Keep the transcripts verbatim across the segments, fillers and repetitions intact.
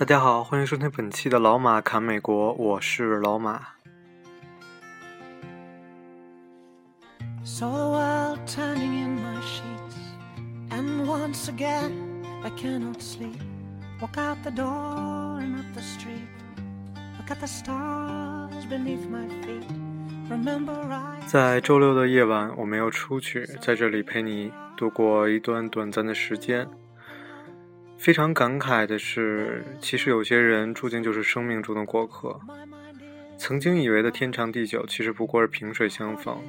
大家好，欢迎收听本期的老马侃美国，我是老马。在周六的夜晚，我没有出去，在这里陪你度过一段短暂的时间。非常感慨的是，其实有些人注定就是生命中的过客，曾经以为的天长地久，其实不过是萍水相逢。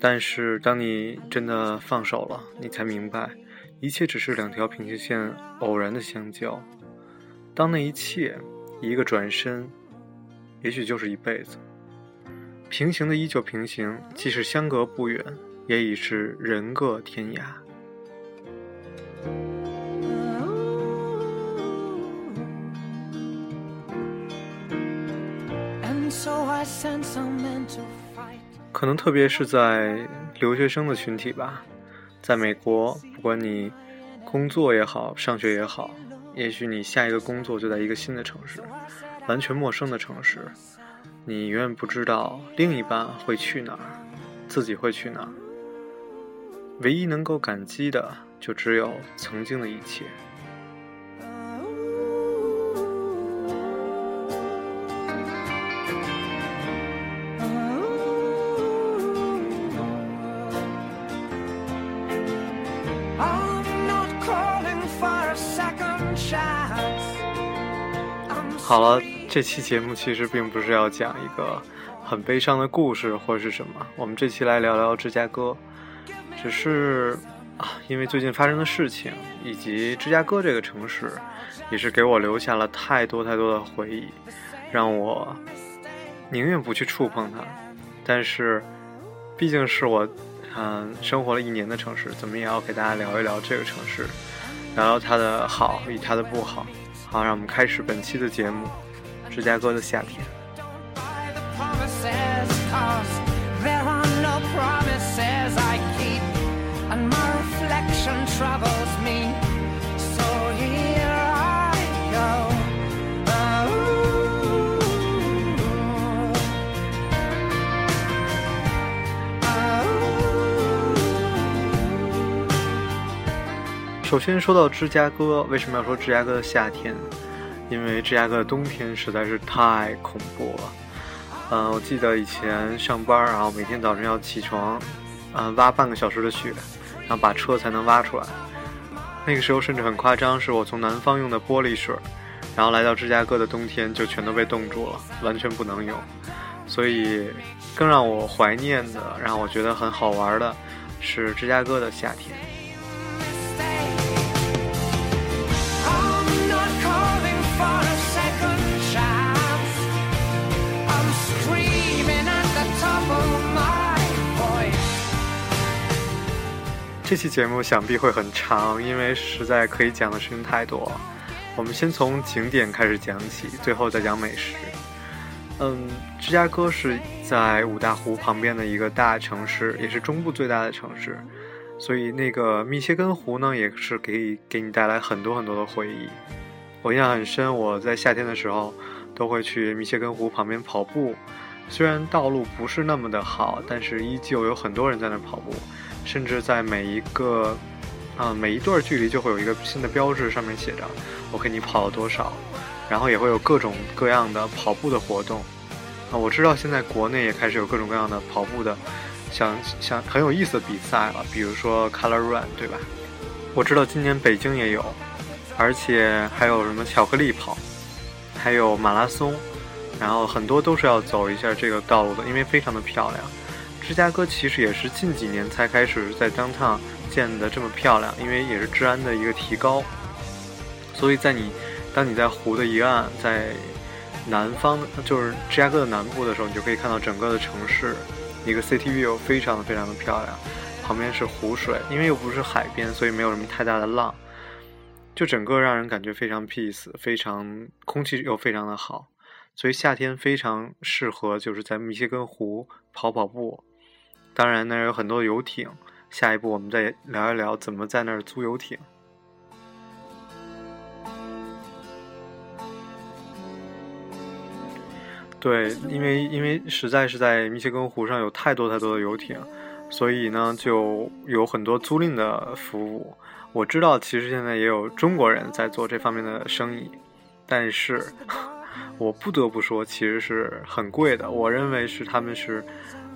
但是当你真的放手了，你才明白，一切只是两条平行线偶然的相交。当那一切一个转身，也许就是一辈子。平行的依旧平行，即使相隔不远，也已是人各天涯。可能特别是在留学生的群体吧，在美国，不管你工作也好，上学也好，也许你下一个工作就在一个新的城市，完全陌生的城市，你永远不知道另一半会去哪儿，自己会去哪儿，唯一能够感激的就只有曾经的一切。好了，这期节目其实并不是要讲一个很悲伤的故事或者是什么，我们这期来聊聊芝加哥，只是、啊、因为最近发生的事情以及芝加哥这个城市，也是给我留下了太多太多的回忆，让我宁愿不去触碰它。但是毕竟是我、呃、生活了一年的城市，怎么也要给大家聊一聊这个城市，聊聊它的好与它的不好。好，让我们开始本期的节目，芝加哥的夏天。首先说到芝加哥，为什么要说芝加哥的夏天？因为芝加哥的冬天实在是太恐怖了。嗯、呃，我记得以前上班，然后每天早晨要起床，嗯、呃，挖半个小时的雪，然后把车才能挖出来。那个时候甚至很夸张，是我从南方用的玻璃水，然后来到芝加哥的冬天就全都被冻住了，完全不能用。所以更让我怀念的，让我觉得很好玩的是芝加哥的夏天。这期节目想必会很长，因为实在可以讲的事情太多了。我们先从景点开始讲起，最后再讲美食。嗯，芝加哥是在五大湖旁边的一个大城市，也是中部最大的城市，所以那个密歇根湖呢，也是给给你带来很多很多的回忆。我印象很深，我在夏天的时候都会去密歇根湖旁边跑步，虽然道路不是那么的好，但是依旧有很多人在那跑步，甚至在每一个啊、呃、每一段距离就会有一个新的标志，上面写着我给你跑了多少，然后也会有各种各样的跑步的活动啊、呃、我知道现在国内也开始有各种各样的跑步的想想很有意思的比赛了，比如说 Color Run， 对吧？我知道今年北京也有，而且还有什么巧克力跑，还有马拉松，然后很多都是要走一下这个道路的，因为非常的漂亮。芝加哥其实也是近几年才开始在downtown建得这么漂亮，因为也是治安的一个提高。所以在你当你在湖的一岸，在南方就是芝加哥的南部的时候，你就可以看到整个的城市，一个 city view， 非常的非常的漂亮。旁边是湖水，因为又不是海边，所以没有什么太大的浪。就整个让人感觉非常 peace， 非常空气又非常的好，所以夏天非常适合就是在密歇根湖跑跑步。当然呢，有很多游艇，下一步我们再聊一聊怎么在那儿租游艇。对，因为因为实在是在密歇根湖上有太多太多的游艇，所以呢就有很多租赁的服务。我知道其实现在也有中国人在做这方面的生意，但是我不得不说其实是很贵的。我认为是他们是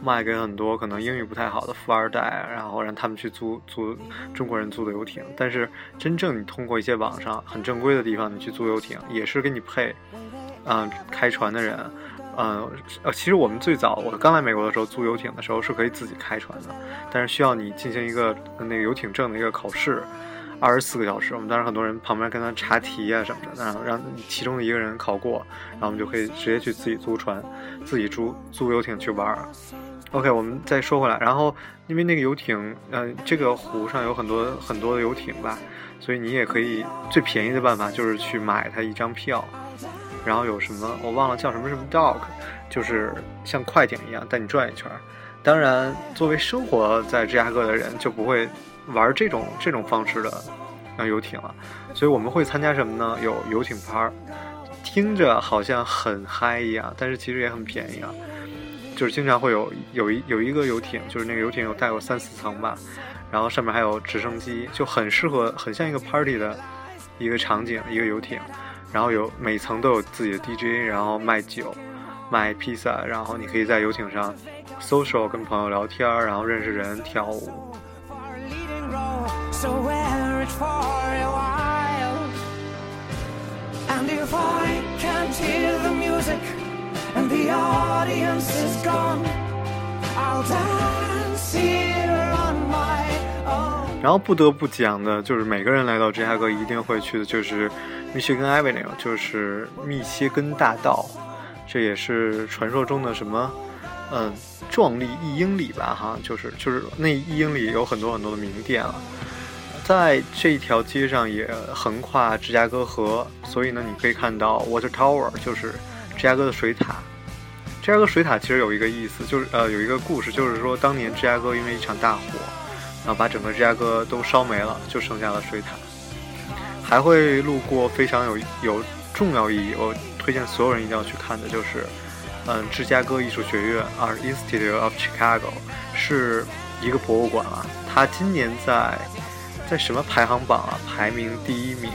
卖给很多可能英语不太好的富二代，然后让他们去租租中国人租的游艇。但是真正你通过一些网上很正规的地方你去租游艇，也是给你配嗯、呃、开船的人。嗯、呃，其实我们最早我刚来美国的时候租游艇的时候是可以自己开船的，但是需要你进行一个那个游艇证的一个考试，二十四个小时。我们当时很多人旁边跟他查题啊什么的，然后让其中的一个人考过，然后我们就可以直接去自己租船，自己租租游艇去玩。OK， 我们再说回来，然后因为那个游艇，呃，这个湖上有很多很多的游艇吧，所以你也可以最便宜的办法就是去买它一张票。然后有什么我忘了叫什么什么 dog， 就是像快艇一样带你转一圈。当然作为生活在芝加哥的人就不会玩这种这种方式的、呃、游艇了，所以我们会参加什么呢？有游艇趴，听着好像很嗨一样，但是其实也很便宜啊。就是经常会有有一有一个游艇，就是那个游艇有带过三四层吧，然后上面还有直升机，就很适合，很像一个 party 的一个场景，一个游艇。然后有每层都有自己的 D J， 然后卖酒卖披萨，然后你可以在游艇上 social 跟朋友聊天，然后认识人跳舞。然后不得不讲的就是每个人来到芝加哥一定会去的就是密歇根 Avenue， 就是密歇根大道，这也是传说中的什么，嗯、呃，壮丽一英里吧，哈，就是就是那一英里有很多很多的名店啊，在这一条街上也横跨芝加哥河，所以呢，你可以看到 Water Tower， 就是芝加哥的水塔。芝加哥水塔其实有一个意思，就是呃有一个故事，就是说当年芝加哥因为一场大火。然后把整个芝加哥都烧没了，就剩下了水塔。还会路过非常有有重要意义，我推荐所有人一定要去看的，就是嗯，芝加哥艺术学院 Art Institute of Chicago， 是一个博物馆了、啊。它今年在在什么排行榜啊？排名第一名。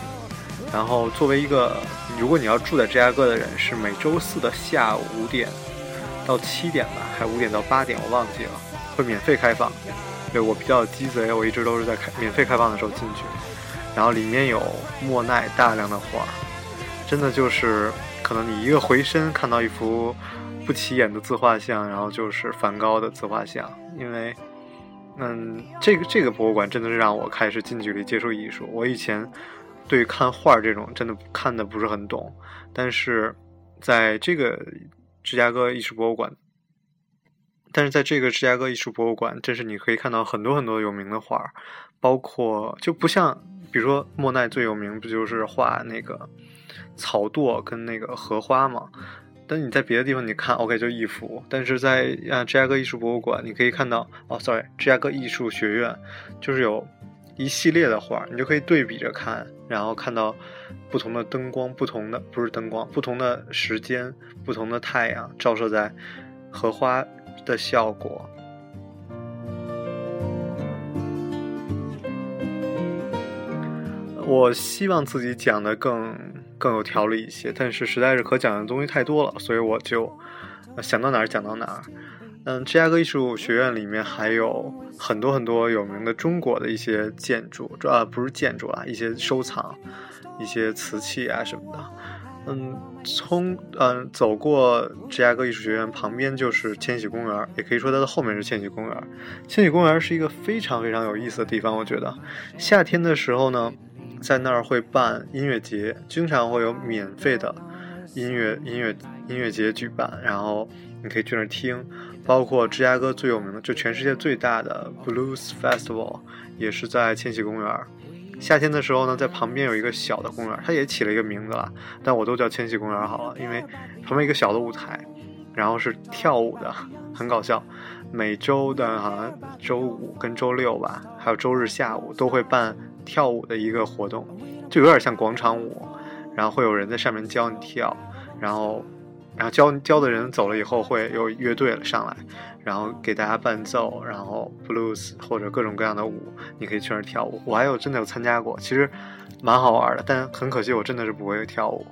然后作为一个如果你要住在芝加哥的人，是每周四的下午五点到七点吧，还五点到八点，我忘记了，会免费开放。对，我比较鸡贼，我一直都是在开免费开放的时候进去，然后里面有莫奈大量的画，真的就是可能你一个回身看到一幅不起眼的自画像，然后就是梵高的自画像。因为嗯，这个这个博物馆真的是让我开始近距离接触艺术。我以前对于看画这种真的看的不是很懂，但是在这个芝加哥艺术博物馆但是在这个芝加哥艺术博物馆，真是你可以看到很多很多有名的画，包括就不像比如说莫奈最有名不就是画那个草垛跟那个荷花嘛？但你在别的地方你看 OK 就一幅，但是在、啊、芝加哥艺术博物馆你可以看到哦 sorry 芝加哥艺术学院就是有一系列的画，你就可以对比着看，然后看到不同的灯光，不同的不是灯光，不同的时间，不同的太阳照射在荷花的效果。我希望自己讲的更更有条理一些，但是实在是可讲的东西太多了，所以我就想到哪儿讲到哪儿。嗯，芝加哥艺术学院里面还有很多很多有名的中国的一些建筑，啊，不是建筑啊，一些收藏，一些瓷器啊什么的。嗯，从嗯走过芝加哥艺术学院旁边就是千禧公园，也可以说它的后面是千禧公园。千禧公园是一个非常非常有意思的地方，我觉得夏天的时候呢，在那儿会办音乐节，经常会有免费的音乐音乐音乐节举办，然后你可以去那儿听。包括芝加哥最有名的，就全世界最大的 Blues Festival 也是在千禧公园。夏天的时候呢，在旁边有一个小的公园，它也起了一个名字了，但我都叫千禧公园好了，因为旁边一个小的舞台，然后是跳舞的，很搞笑。每周的好像周五跟周六吧，还有周日下午都会办跳舞的一个活动，就有点像广场舞，然后会有人在上面教你跳，然后然后教教的人走了以后会有乐队了上来，然后给大家伴奏，然后 blues 或者各种各样的舞，你可以去那儿跳舞。我还有真的有参加过，其实蛮好玩的，但很可惜我真的是不会跳舞。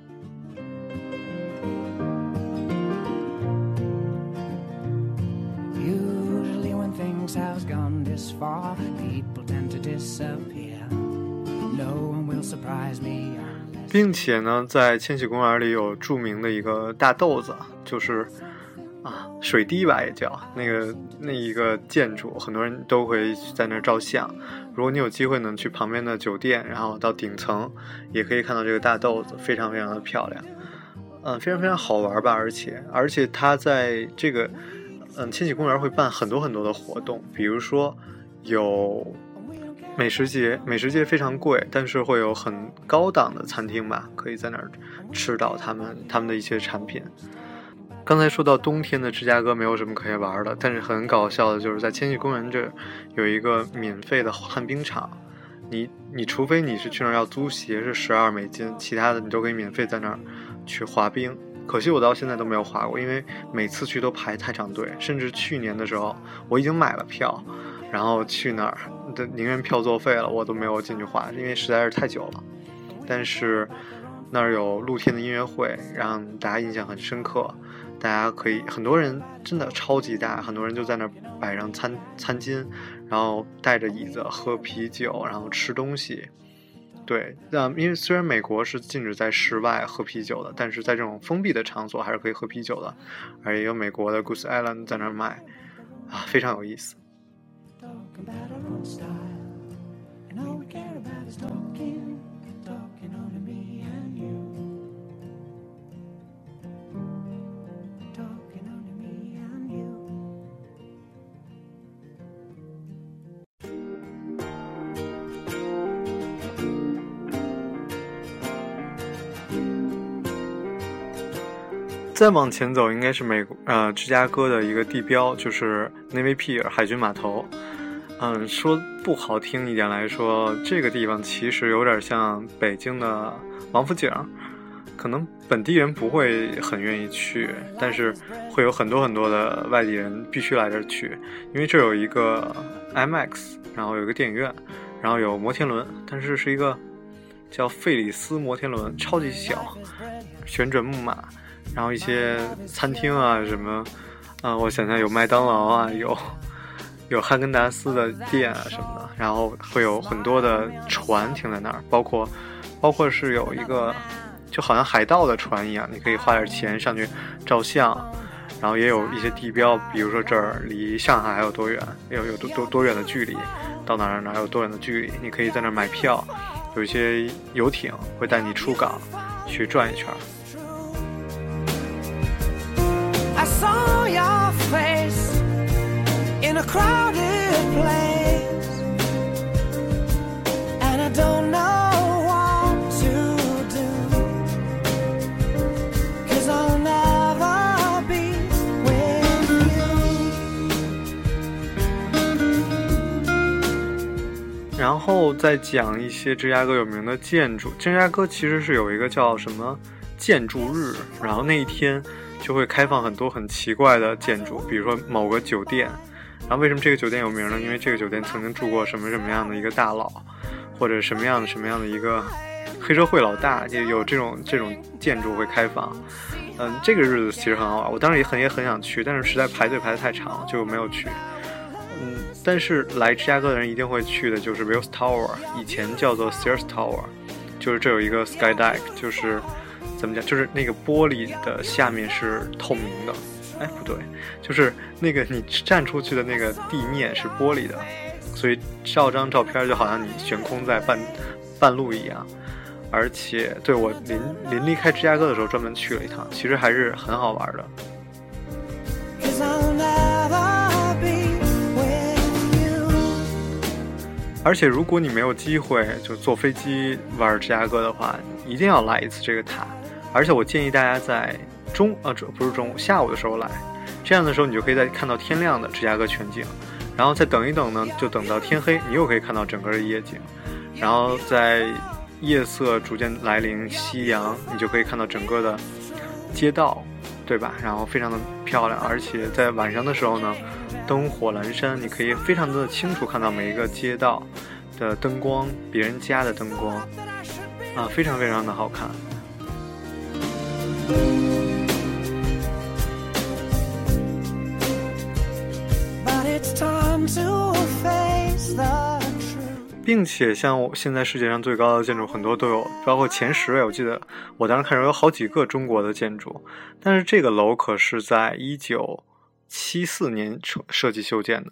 Have gone this far, people tend to disappear. No one will surprise me. 并且呢，在千禧公园里有著名的一个大豆子，就是啊水滴吧也叫那个那一个建筑，很多人都会在那照相。如果你有机会呢，去旁边的酒店，然后到顶层也可以看到这个大豆子，非常非常的漂亮，嗯，非常非常好玩吧，而且而且它在这个。嗯，千禧公园会办很多很多的活动，比如说有美食节，美食节非常贵，但是会有很高档的餐厅吧，可以在那儿吃到他们他们的一些产品。刚才说到冬天的芝加哥没有什么可以玩的，但是很搞笑的就是在千禧公园这有一个免费的旱冰场，你你除非你是去那儿要租鞋是十二美金，其他的你都可以免费在那儿去滑冰。可惜我到现在都没有滑过，因为每次去都排太长队，甚至去年的时候我已经买了票，然后去那儿宁愿票作废了我都没有进去滑，因为实在是太久了。但是那儿有露天的音乐会，让大家印象很深刻，大家可以很多人真的超级大，很多人就在那儿摆上餐餐巾，然后带着椅子喝啤酒，然后吃东西。对，因为虽然美国是禁止在室外喝啤酒的，但是在这种封闭的场所还是可以喝啤酒的，而也有美国的 Goose Island 在那儿卖啊，非常有意思。再往前走应该是美国呃芝加哥的一个地标，就是 Navy Pier 海军码头。嗯，说不好听一点来说，这个地方其实有点像北京的王府井，可能本地人不会很愿意去，但是会有很多很多的外地人必须来这儿去，因为这有一个 IMAX， 然后有一个电影院，然后有摩天轮，但是是一个叫费里斯摩天轮，超级小，旋转木马。然后一些餐厅啊什么啊、呃，我想象有麦当劳啊，有有汉根达斯的店啊什么的，然后会有很多的船停在那儿，包括包括是有一个就好像海盗的船一样，你可以花点钱上去照相。然后也有一些地标，比如说这儿离上海还有多远，有有多多多远的距离，到哪儿哪儿有多远的距离，你可以在那儿买票。有一些游艇会带你出港去转一圈。I saw your face in a crowded place, and I don't know what to do, 'cause I'll never be with you. 然后再讲一些芝加哥有名的建筑。芝加哥其实是有一个叫什么建筑日，然后那一天就会开放很多很奇怪的建筑，比如说某个酒店。然后为什么这个酒店有名呢？因为这个酒店曾经住过什么什么样的一个大佬，或者什么样的什么样的一个黑社会老大，也有这种这种建筑会开放。嗯，这个日子其实很好玩，我当时也很也很想去，但是实在排队排得太长了，就没有去。嗯，但是来芝加哥的人一定会去的就是 Willis Tower， 以前叫做 Sears Tower， 就是这有一个 Sky Deck， 就是。怎么讲，就是那个玻璃的下面是透明的，哎不对，就是那个你站出去的那个地面是玻璃的，所以照张照片就好像你悬空在半半路一样。而且对，我临临离开芝加哥的时候专门去了一趟，其实还是很好玩的。而且如果你没有机会就坐飞机玩芝加哥的话，一定要来一次这个塔。而且我建议大家在中呃不是中午，下午的时候来，这样的时候你就可以再看到天亮的芝加哥全景，然后再等一等呢，就等到天黑，你又可以看到整个的夜景，然后在夜色逐渐来临，夕阳，你就可以看到整个的街道，对吧，然后非常的漂亮，而且在晚上的时候呢灯火阑珊，你可以非常的清楚看到每一个街道的灯光，别人家的灯光啊，非常非常的好看。并且像我现在世界上最高的建筑很多都有，包括前十位，我记得我当时看着有好几个中国的建筑，但是这个楼可是在一九七四年设计修建的，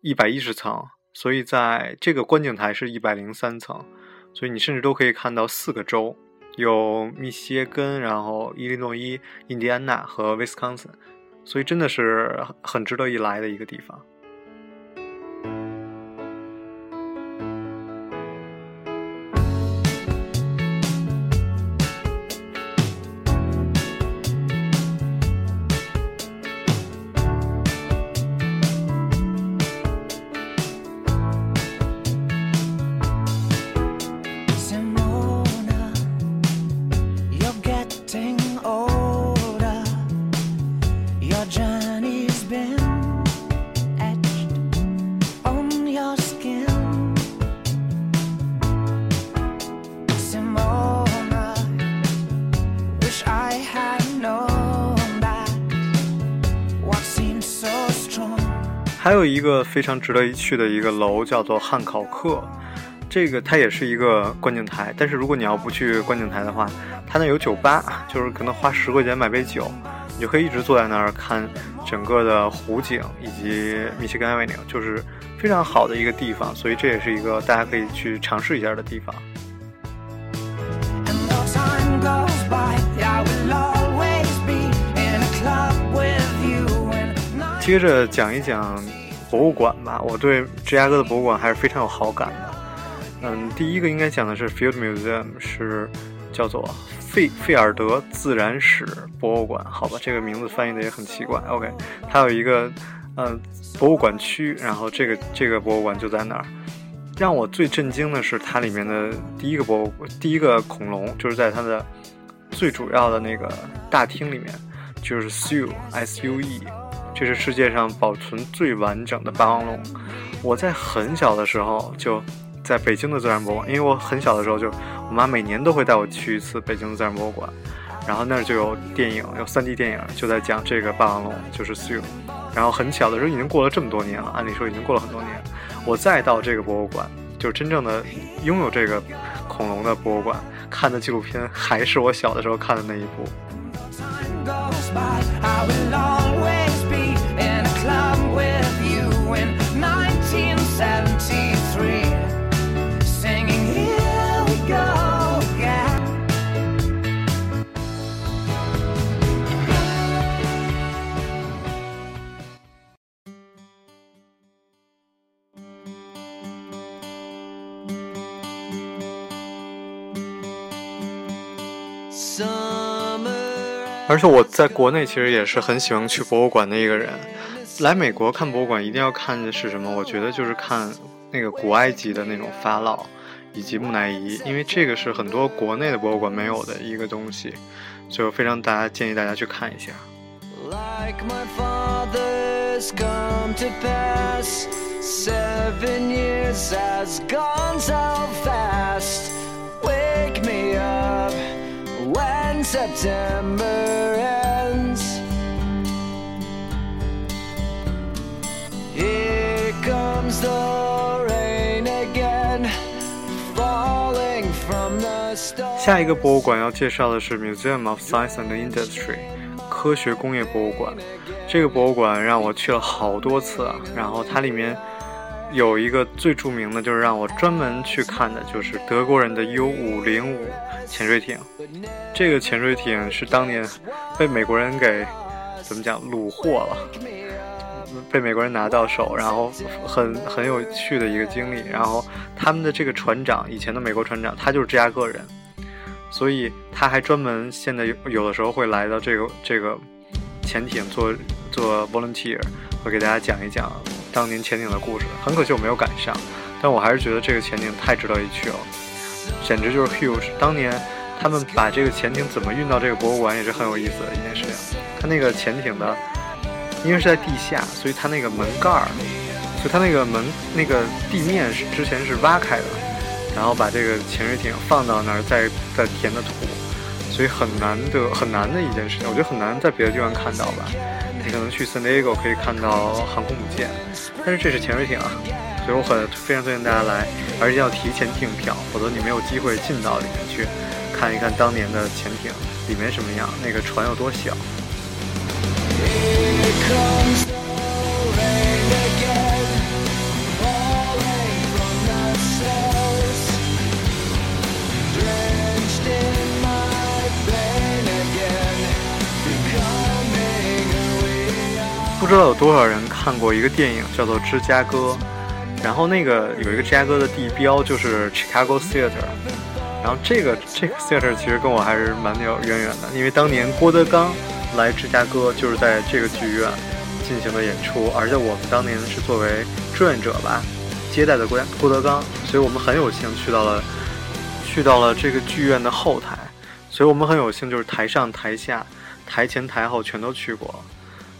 一百一十层，所以在这个观景台是一百零三层，所以你甚至都可以看到四个州，有密歇根，然后伊利诺伊、印第安纳和威斯康辛，所以真的是很值得一来的一个地方。还有一个非常值得一去的一个楼叫做汉考克，这个它也是一个观景台，但是如果你要不去观景台的话，它那有酒吧，就是可能花十块钱买杯酒，你就可以一直坐在那儿看整个的湖景以及密歇根 Avenue， 就是非常好的一个地方，所以这也是一个大家可以去尝试一下的地方。接着讲一讲博物馆吧，我对芝加哥的博物馆还是非常有好感的。嗯，第一个应该讲的是 Field Museum， 是叫做费费尔德自然史博物馆，好吧，这个名字翻译的也很奇怪。OK， 它有一个呃博物馆区，然后这个这个博物馆就在那儿。让我最震惊的是它里面的第一个博物第一个恐龙，就是在它的最主要的那个大厅里面，就是 S U E S U E。这是世界上保存最完整的霸王龙。我在很小的时候就在北京的自然博物馆，因为我很小的时候就我妈每年都会带我去一次北京的自然博物馆，然后那儿就有电影，有 三 D 电影，就在讲这个霸王龙，就是 S U E。 然后很小的时候，已经过了这么多年了，按理说已经过了很多年，我再到这个博物馆，就是真正的拥有这个恐龙的博物馆，看的纪录片还是我小的时候看的那一部。而且我在国内其实也是很喜欢去博物馆的一个人。来美国看博物馆一定要看的是什么？我觉得就是看那个古埃及的那种法老以及木乃伊，因为这个是很多国内的博物馆没有的一个东西，所以我非常大家建议大家去看一下。 Like my father's come to pass, seven years has gone so fast. Wake me up when September ends.Here comes the rain again, falling from the stars. 下一个博物馆要介绍的是 Museum of Science and Industry， 科学工业博物馆。这个博物馆让我去了好多次啊，然后它里面有一个最著名的，就是让我专门去看的，就是德国人的 U 五零五 潜水艇。这个潜水艇是当年被美国人给怎么讲虏获了，被美国人拿到手，然后很很有趣的一个经历。然后他们的这个船长，以前的美国船长，他就是芝加哥人，所以他还专门现在有的时候会来到这个这个潜艇做做 volunteer， 会给大家讲一讲当年潜艇的故事。很可惜我没有赶上，但我还是觉得这个潜艇太值得一去了，简直就是 huge。当年他们把这个潜艇怎么运到这个博物馆也是很有意思的一件事情。它那个潜艇的，因为是在地下，所以它那个门盖儿，就它那个门那个地面是之前是挖开的，然后把这个潜水艇放到那儿，再再填的土，所以很难的很难的一件事情，我觉得很难在别的地方看到吧。你可能去 San Diego 可以看到航空母舰，但是这是潜水艇啊，所以我很非常推荐大家来，而且要提前订票，否则你没有机会进到里面去看一看当年的潜艇里面什么样，那个船有多小。不知道有多少人看过一个电影叫做《芝加哥》，然后那个有一个芝加哥的地标就是 Chicago Theater， 然后这个这个 Theater 其实跟我还是蛮有渊源的，因为当年郭德纲来芝加哥就是在这个剧院进行的演出，而且我们当年是作为志愿者吧接待的郭郭德纲，所以我们很有幸去到了去到了这个剧院的后台，所以我们很有幸就是台上台下台前台后全都去过。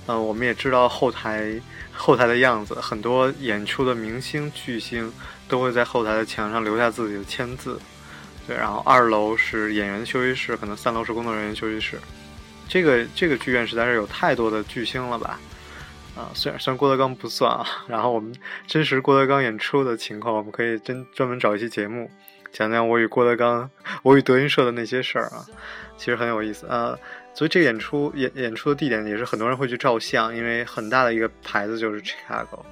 呃，我们也知道后台后台的样子，很多演出的明星巨星都会在后台的墙上留下自己的签字。对，然后二楼是演员休息室，可能三楼是工作人员休息室。这个这个剧院实在是有太多的巨星了吧？啊，虽然虽然郭德纲不算啊，然后我们真实郭德纲演出的情况，我们可以真专门找一期节目，讲讲我与郭德纲、我与德云社的那些事儿啊，其实很有意思啊。所以这个演出演演出的地点也是很多人会去照相，因为很大的一个牌子就是 Chicago。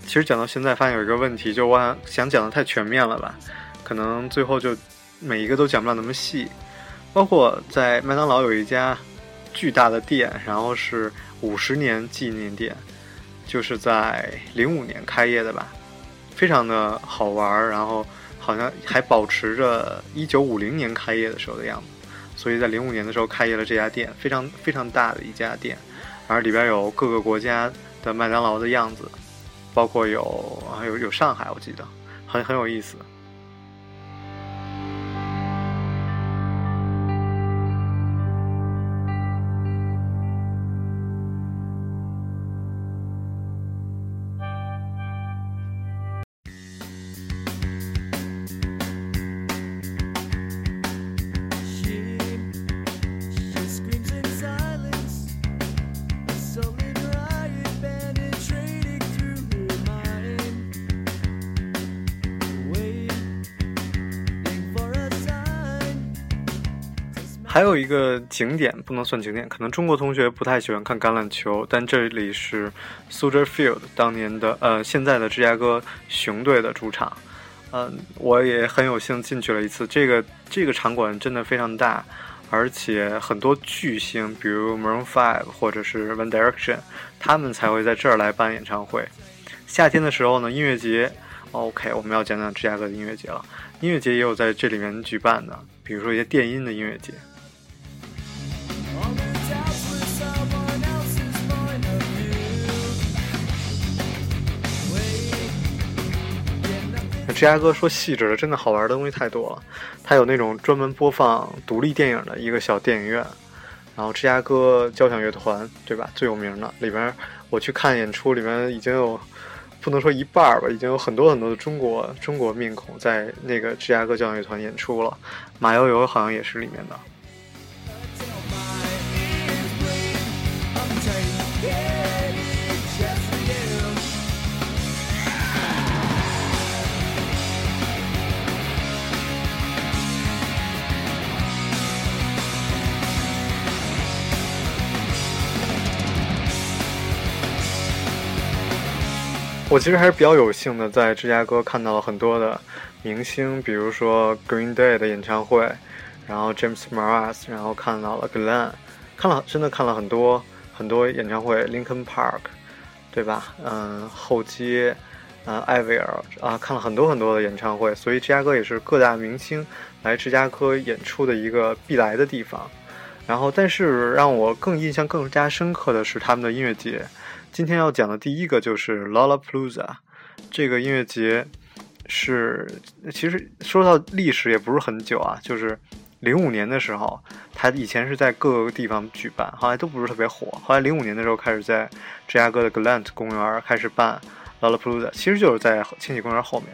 其实讲到现在发现有一个问题，就我想讲的太全面了吧，可能最后就每一个都讲不了那么细，包括在麦当劳有一家巨大的店，然后是五十年纪念店，就是在零五年开业的吧，非常的好玩，然后好像还保持着一九五零年开业的时候的样子，所以在零五年的时候开业了这家店，非常非常大的一家店，而里边有各个国家的麦当劳的样子，包括有有有上海，我记得很很有意思。还有一个景点不能算景点，可能中国同学不太喜欢看橄榄球，但这里是 Soldier Field 当年的呃现在的芝加哥熊队的主场，嗯、呃，我也很有幸进去了一次。这个这个场馆真的非常大，而且很多巨星，比如 Maroon 五 或者是 One Direction， 他们才会在这儿来办演唱会。夏天的时候呢，音乐节 ，OK， 我们要讲讲芝加哥的音乐节了。音乐节也有在这里面举办的，比如说一些电音的音乐节。芝加哥说细致的，真的好玩的东西太多了。它有那种专门播放独立电影的一个小电影院，然后芝加哥交响乐团，对吧？最有名的里边，我去看演出，里面已经有不能说一半吧，已经有很多很多的中国中国面孔在那个芝加哥交响乐团演出了。马友友好像也是里面的。我其实还是比较有幸的，在芝加哥看到了很多的明星，比如说 Green Day 的演唱会，然后 James Mars， 然后看到了 Glan， 看了真的看了很多很多演唱会 ，Lincoln Park， 对吧？嗯，后街，呃艾薇儿啊，看了很多很多的演唱会，所以芝加哥也是各大明星来芝加哥演出的一个必来的地方。然后但是让我更印象更加深刻的是他们的音乐节。今天要讲的第一个就是 Lollapalooza， 这个音乐节是其实说到历史也不是很久啊，就是零五年的时候，它以前是在各个地方举办，后来都不是特别火。后来零五年的时候开始在芝加哥的 Glan 公园开始办 Lollapalooza， 其实就是在千禧公园后面。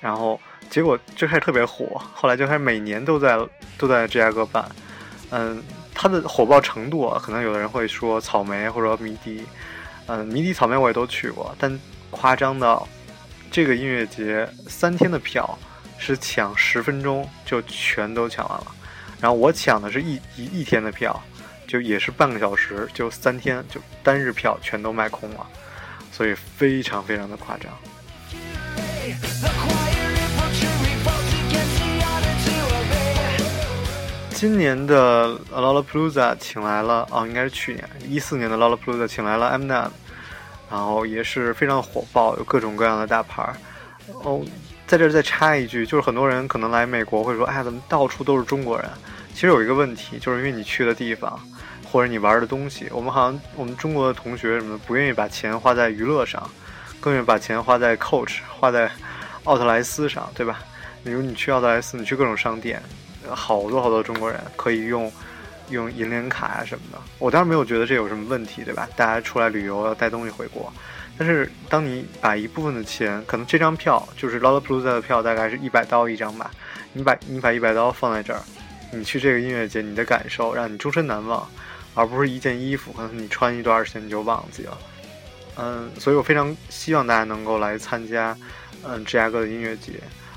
然后结果就开始特别火，后来就开始每年都在都在芝加哥办。嗯，它的火爆程度啊，可能有的人会说草莓或者迷笛，嗯，迷笛草莓我也都去过，但夸张到这个音乐节三天的票是抢十分钟就全都抢完了。然后我抢的是一一一天的票，就也是半个小时，就三天就单日票全都卖空了，所以非常非常的夸张。今年的 Lollapalooza 请来了哦，应该是去年一四年的 Lollapalooza 请来了 M N A M， 然后也是非常火爆，有各种各样的大牌哦。在这再插一句，就是很多人可能来美国会说，哎，怎么到处都是中国人？其实有一个问题，就是因为你去的地方或者你玩的东西，我们好像我们中国的同学什么的不愿意把钱花在娱乐上，更愿意把钱花在 Coach 花在奥特莱斯上，对吧？比如你去奥特莱斯，你去各种商店，好多好多中国人可以用用银联卡啊什么的。我当然没有觉得这有什么问题，对吧？大家出来旅游要带东西回国。但是当你把一部分的钱，可能这张票就是 Lollapalooza 的票，大概是一百刀一张吧。你把你把一百刀放在这儿，你去这个音乐节，你的感受让你终身难忘，而不是一件衣服，可能你穿一段时间你就忘记了。嗯，所以我非常希望大家能够来参加，嗯，芝加哥的音乐节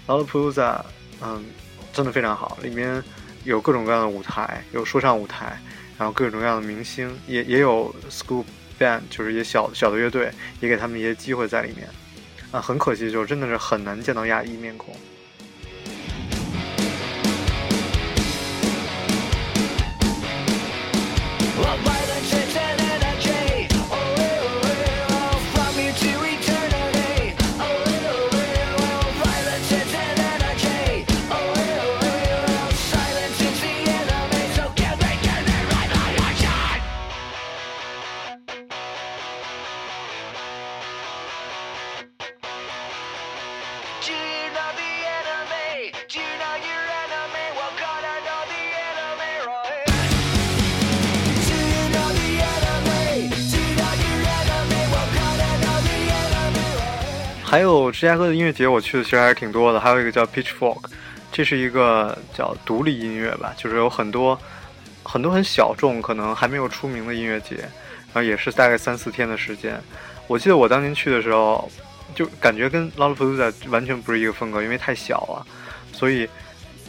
Lollapalooza， 嗯，真的非常好，里面有各种各样的舞台，有说唱舞台，然后各种各样的明星，也也有 school。band 就是一些小小的乐队，也给他们一些机会在里面，啊，很可惜，就真的是很难见到亚裔面孔。还有芝加哥的音乐节我去的其实还是挺多的，还有一个叫 Pitchfork， 这是一个叫独立音乐吧，就是有很多很多很小众可能还没有出名的音乐节，然后也是大概三四天的时间。我记得我当年去的时候就感觉跟 Lollapalooza 完全不是一个风格，因为太小了，所以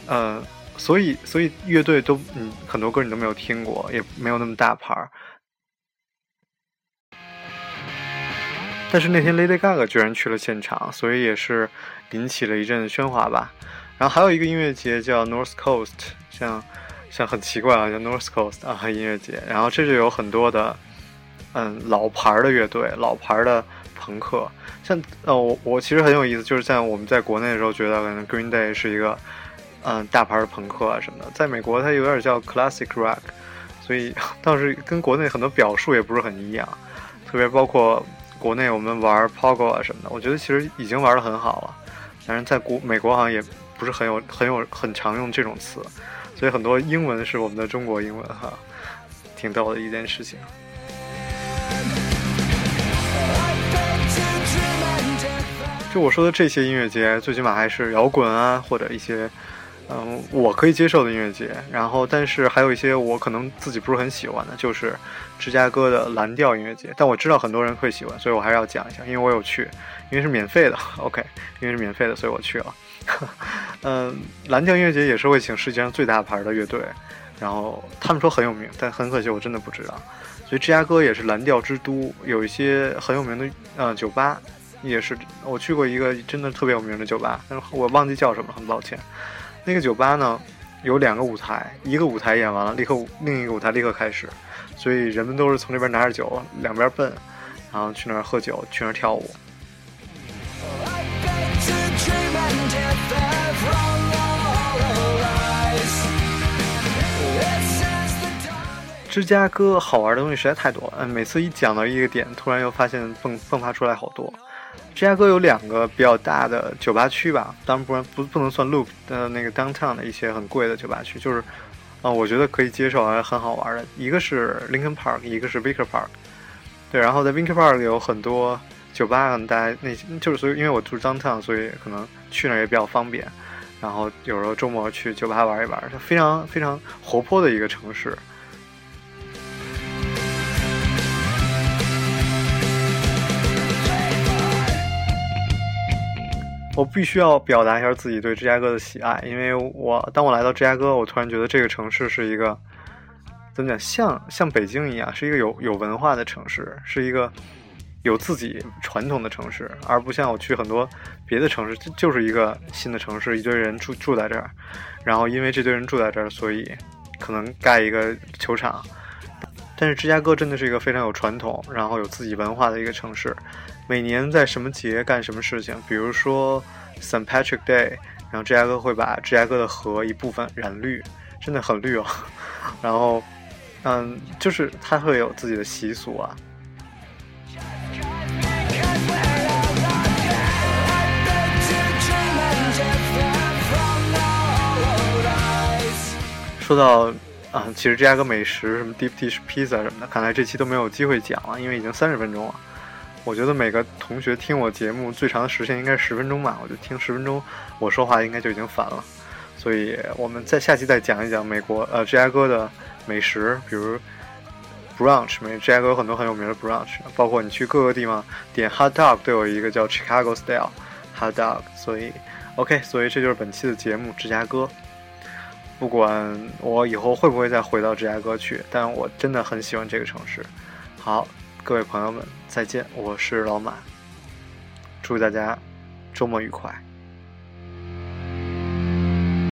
呃，所以所以乐队都嗯很多歌你都没有听过，也没有那么大牌。但是那天 Lady Gaga 居然去了现场，所以也是引起了一阵喧哗吧。然后还有一个音乐节叫 North Coast， 像像很奇怪啊，叫 North Coast 啊音乐节。然后这就有很多的嗯老牌的乐队、老牌的朋克。像呃我我其实很有意思，就是像我们在国内的时候觉得可能 Green Day 是一个嗯、呃、大牌的朋克啊什么的，在美国它有点叫 Classic Rock， 所以倒是跟国内很多表述也不是很一样，特别包括。国内我们玩 Pogo 啊什么的，我觉得其实已经玩得很好了，但是在国美国好像也不是很有很有很常用这种词，所以很多英文是我们的中国英文哈，挺逗的一件事情。就我说的这些音乐节，最起码还是摇滚啊，或者一些嗯我可以接受的音乐节，然后但是还有一些我可能自己不是很喜欢的，就是芝加哥的蓝调音乐节，但我知道很多人会喜欢，所以我还是要讲一下，因为我有去，因为是免费的 OK， 因为是免费的所以我去了嗯，蓝调音乐节也是会请世界上最大牌的乐队，然后他们说很有名，但很可惜我真的不知道，所以芝加哥也是蓝调之都，有一些很有名的呃酒吧，也是我去过一个真的特别有名的酒吧，但是我忘记叫什么，很抱歉。那个酒吧呢有两个舞台，一个舞台演完了立刻另一个舞台立刻开始，所以人们都是从这边拿着酒两边奔，然后去那儿喝酒去那儿跳舞。芝加哥好玩的东西实在太多了，每次一讲到一个点，突然又发现迸迸发出来好多。芝加哥有两个比较大的酒吧区吧，当然不然不不能算 loop 的那个 downtown 的一些很贵的酒吧区，就是啊、呃，我觉得可以接受还很好玩的，一个是 Lincoln Park， 一个是 Wicker Park。对，然后在 Linkin Park 有很多酒吧，大家那就是因为我住 downtown， 所以可能去那儿也比较方便。然后有时候周末去酒吧玩一玩，它非常非常活泼的一个城市。我必须要表达一下自己对芝加哥的喜爱，因为我当我来到芝加哥，我突然觉得这个城市是一个怎么讲，像像北京一样，是一个有有文化的城市，是一个有自己传统的城市，而不像我去很多别的城市，就是一个新的城市，一堆人住住在这儿，然后因为这堆人住在这儿，所以可能盖一个球场。但是芝加哥真的是一个非常有传统，然后有自己文化的一个城市。每年在什么节干什么事情，比如说 Saint Patrick Day， 然后芝加哥会把芝加哥的河一部分染绿，真的很绿哦。然后嗯，就是他会有自己的习俗啊。说到啊、嗯，其实芝加哥美食什么 deep dish pizza 什么的，看来这期都没有机会讲了，因为已经三十分钟了。我觉得每个同学听我节目最长的时限应该是十分钟吧，我就听十分钟，我说话应该就已经烦了。所以我们在下期再讲一讲美国呃芝加哥的美食，比如 brunch， 美芝加哥有很多很有名的 brunch， 包括你去各个地方点 hot dog 都有一个叫 Chicago style hot dog， 所以 OK， 所以这就是本期的节目芝加哥。不管我以后会不会再回到芝加哥去，但我真的很喜欢这个城市。好，各位朋友们，再见，我是老马，祝大家周末愉快。